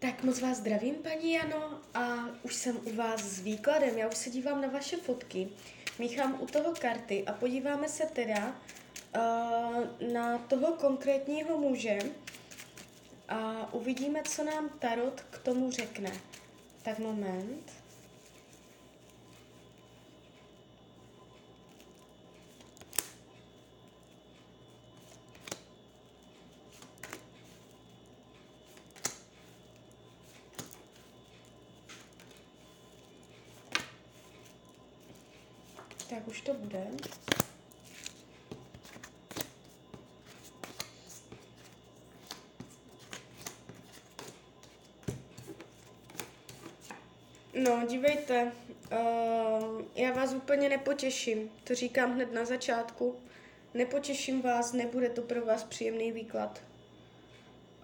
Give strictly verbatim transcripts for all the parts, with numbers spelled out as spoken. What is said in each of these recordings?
Tak moc vás zdravím, paní Jano, a už jsem u vás s výkladem. Já už se dívám na vaše fotky, míchám u toho karty a podíváme se teda uh, na toho konkrétního muže a uvidíme, co nám tarot k tomu řekne. Tak moment. Tak už to bude. No, dívejte, uh, já vás úplně nepotěším, to říkám hned na začátku. Nepotěším vás, nebude to pro vás příjemný výklad.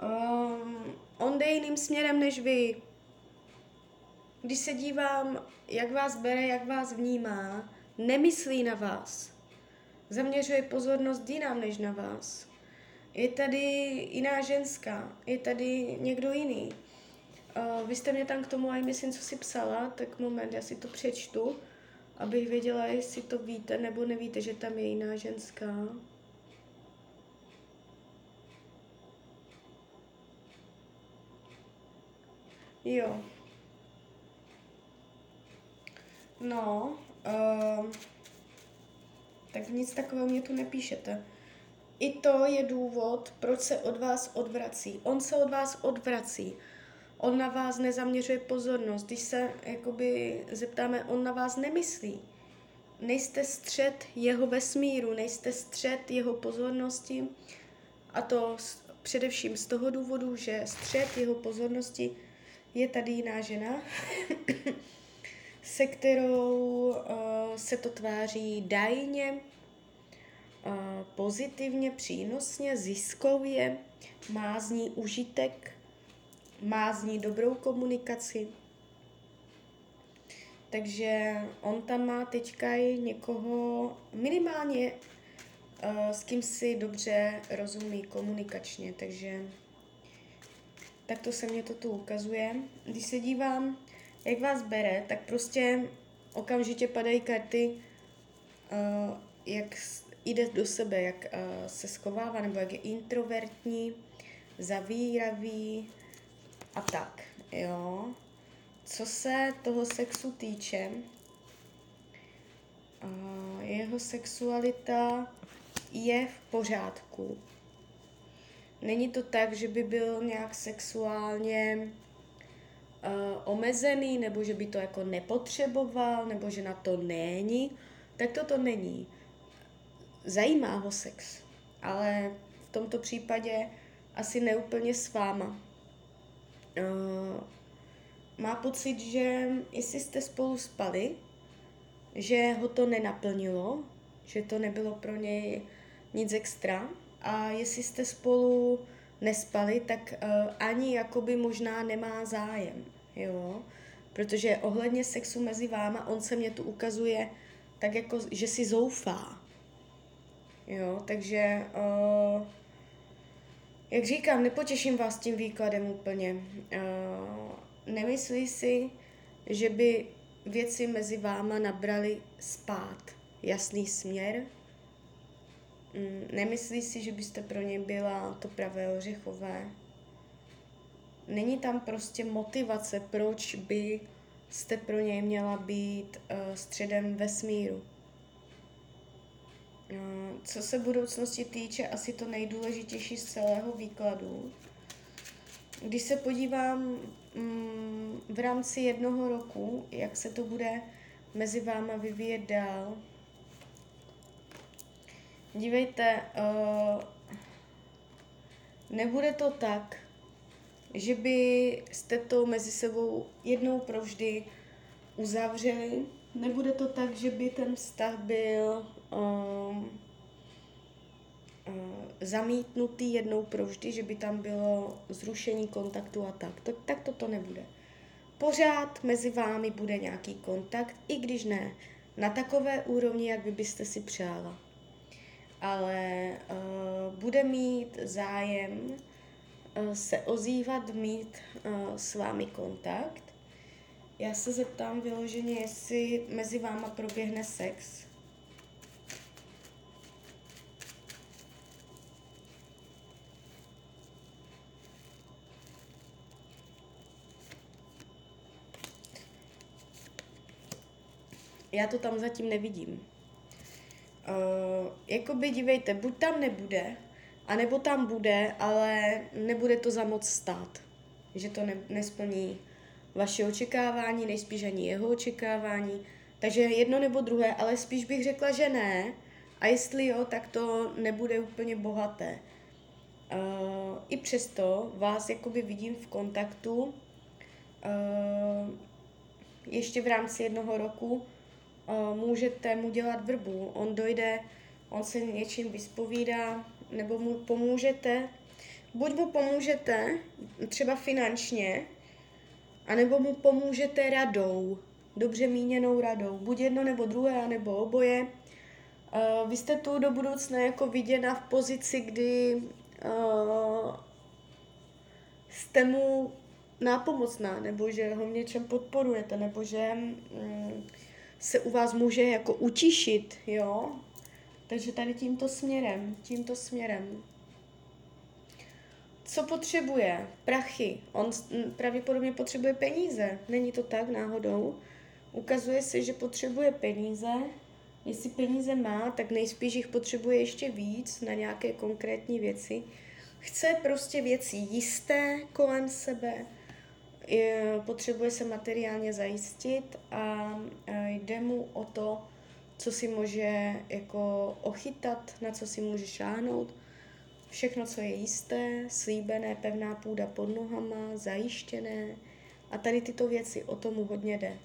Uh, on jde jiným směrem než vy. Když se dívám, jak vás bere, jak vás vnímá, nemyslí na vás, zaměřuje pozornost jinam než na vás. Je tady jiná ženská, je tady někdo jiný. Uh, vy jste mě tam k tomu, aj myslím, co si psala, tak moment, já si to přečtu, abych věděla, jestli to víte nebo nevíte, že tam je jiná ženská. Jo. No... Uh, tak nic takového mě tu nepíšete. I to je důvod, proč se od vás odvrací. On se od vás odvrací. On na vás nezaměřuje pozornost. Když se jakoby zeptáme, on na vás nemyslí. Nejste střed jeho vesmíru, nejste střed jeho pozornosti. A to z, především z toho důvodu, že střed jeho pozornosti je tady jiná žena, se kterou uh, se to tváří dajně, uh, pozitivně, přínosně, ziskově, má z ní užitek, má z ní dobrou komunikaci. Takže on tam má teďka i někoho minimálně, uh, s kým si dobře rozumí komunikačně. Takže takto se mě to tu ukazuje. Když se dívám, jak vás bere, tak prostě okamžitě padají karty, uh, jak jde do sebe, jak uh, se schovává, nebo jak je introvertní, zavíravý a tak, jo. Co se toho sexu týče, uh, jeho sexualita je v pořádku. Není to tak, že by byl nějak sexuálně omezený, nebo že by to jako nepotřeboval, nebo že na to není, tak to to není. Zajímá ho sex, ale v tomto případě asi neúplně s váma. Má pocit, že jestli jste spolu spali, že ho to nenaplnilo, že to nebylo pro něj nic extra, a jestli jste spolu nespali, tak ani jakoby možná nemá zájem. Jo, protože ohledně sexu mezi váma, on se mě tu ukazuje tak jako, že si zoufá. Jo, takže, uh, jak říkám, nepotěším vás tím výkladem úplně. Uh, nemyslí si, že by věci mezi váma nabraly spát jasný směr. Mm, nemyslí si, že byste pro něj byla to pravé ořechové. Není tam prostě motivace, proč by jste pro něj měla být uh, středem vesmíru. Uh, co se budoucnosti týče, asi to nejdůležitější z celého výkladu. Když se podívám um, v rámci jednoho roku, jak se to bude mezi váma vyvíjet dál. Dívejte, uh, nebude to tak, že byste to mezi sebou jednou provždy uzavřeli. Nebude to tak, že by ten vztah byl um, uh, zamítnutý jednou provždy, že by tam bylo zrušení kontaktu a tak. To, tak to to nebude. Pořád mezi vámi bude nějaký kontakt, i když ne na takové úrovni, jak vy byste si přála. Ale uh, bude mít zájem se ozývat, mít s vámi kontakt. Já se zeptám vyloženě, jestli mezi váma proběhne sex. Já to tam zatím nevidím. Uh, jakoby dívejte, buď tam nebude, anebo tam bude, ale nebude to za moc stát. Že to ne- nesplní vaše očekávání, nejspíš ani jeho očekávání. Takže jedno nebo druhé, ale spíš bych řekla, že ne. A jestli jo, tak to nebude úplně bohaté. Uh, I přesto vás jakoby vidím v kontaktu uh, ještě v rámci jednoho roku. Můžete mu dělat vrbu, on dojde, on se něčím vyspovídá, nebo mu pomůžete. Buď mu pomůžete, třeba finančně, anebo mu pomůžete radou, dobře míněnou radou. Buď jedno nebo druhé, anebo oboje. Vy jste tu do budoucna jako viděna v pozici, kdy jste mu nápomocná, nebo že ho v něčem podporujete, nebo že se u vás může jako utišit, jo? Takže tady tímto směrem, tímto směrem. Co potřebuje? Prachy. On pravděpodobně potřebuje peníze. Není to tak náhodou? Ukazuje se, že potřebuje peníze. Jestli peníze má, tak nejspíš jich potřebuje ještě víc na nějaké konkrétní věci. Chce prostě věci jisté kolem sebe. Potřebuje se materiálně zajistit a jde mu o to, co si může jako ochytat, na co si může šáhnout. Všechno, co je jisté, slíbené, pevná půda pod nohama, zajištěné. A tady tyto věci, o tomu hodně jde.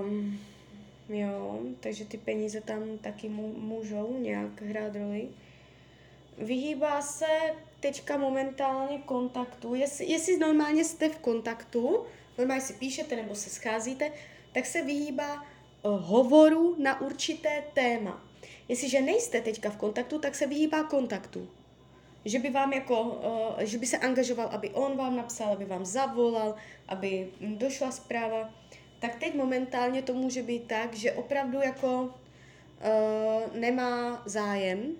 Um, jo, takže ty peníze tam taky můžou nějak hrát roli. Vyhýbá se teďka momentálně kontaktu, jestli, jestli normálně jste v kontaktu, normálně si píšete nebo se scházíte, tak se vyhýbá uh, hovoru na určité téma. Jestliže nejste teďka v kontaktu, tak se vyhýbá kontaktu. Že by vám jako, uh, že by se angažoval, aby on vám napsal, aby vám zavolal, aby došla zpráva. Tak teď momentálně to může být tak, že opravdu jako uh, nemá zájem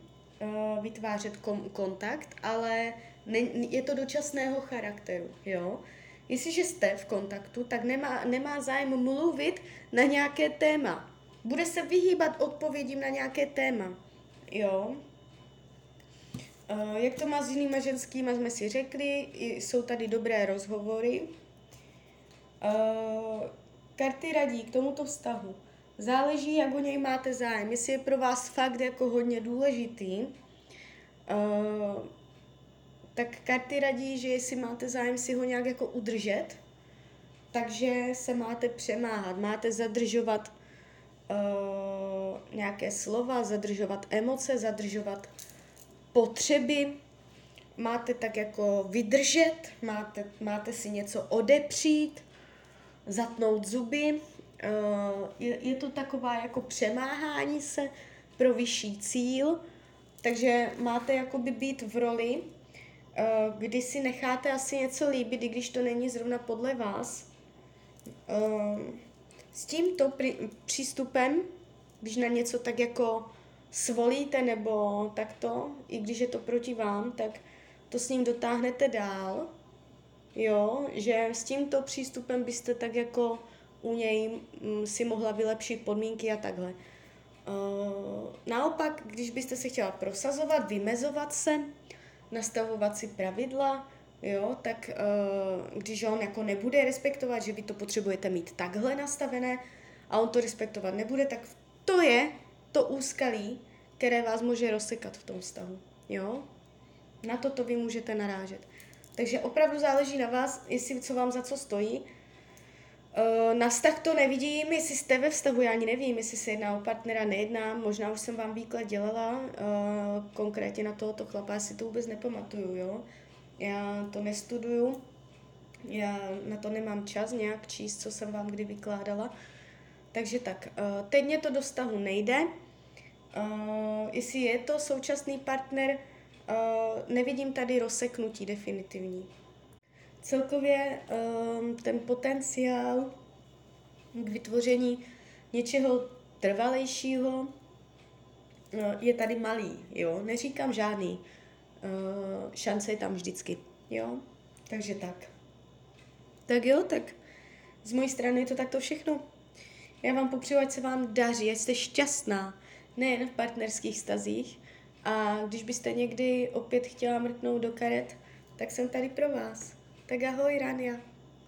vytvářet kom- kontakt, ale ne- je to dočasného charakteru, jo. Jestliže jste v kontaktu, tak nemá, nemá zájem mluvit na nějaké téma. Bude se vyhýbat odpovědím na nějaké téma, jo. E, jak to má s jinýma ženskýma, jsme si řekli, jsou tady dobré rozhovory. E, karty radí k tomuto vztahu. Záleží, jak o něj máte zájem, jestli je pro vás fakt jako hodně důležitý, uh, tak karty radí, že jestli máte zájem si ho nějak jako udržet, takže se máte přemáhat, máte zadržovat uh, nějaké slova, zadržovat emoce, zadržovat potřeby, máte tak jako vydržet, máte, máte si něco odepřít, zatnout zuby. Uh, je, je to taková jako přemáhání se pro vyšší cíl, takže máte jakoby být v roli, uh, kdy si necháte asi něco líbit, i když to není zrovna podle vás. Uh, s tímto pr- přístupem, když na něco tak jako svolíte nebo takto, i když je to proti vám, tak to s ním dotáhnete dál, jo, že s tímto přístupem byste tak jako u něj si mohla vylepšit podmínky a takhle. Naopak, když byste se chtěla prosazovat, vymezovat se, nastavovat si pravidla, jo, tak když on jako nebude respektovat, že vy to potřebujete mít takhle nastavené a on to respektovat nebude, tak to je to úskalí, které vás může rozsekat v tom vztahu. Jo? Na to to vy můžete narážet. Takže opravdu záleží na vás, jestli co vám za co stojí. Na vztah to nevidím, jestli jste ve vztahu, já ani nevím, jestli se jedná o partnera, nejedná, možná už jsem vám výklad dělala, konkrétně na tohoto chlapa, já si to vůbec nepamatuju, jo, já to nestuduju, já na to nemám čas nějak číst, co jsem vám kdy vykládala, takže tak, teď mě to do vztahu nejde, jestli je to současný partner, nevidím tady rozseknutí definitivní. Celkově ten potenciál k vytvoření něčeho trvalejšího je tady malý, jo? Neříkám žádný. Šance je tam vždycky, jo? Takže tak. Tak jo, tak z mojí strany je to takto všechno. Já vám popřeju, ať se vám daří, ať jste šťastná, nejen v partnerských vztazích. A když byste někdy opět chtěla mrknout do karet, tak jsem tady pro vás. Tak ahoj, Rania.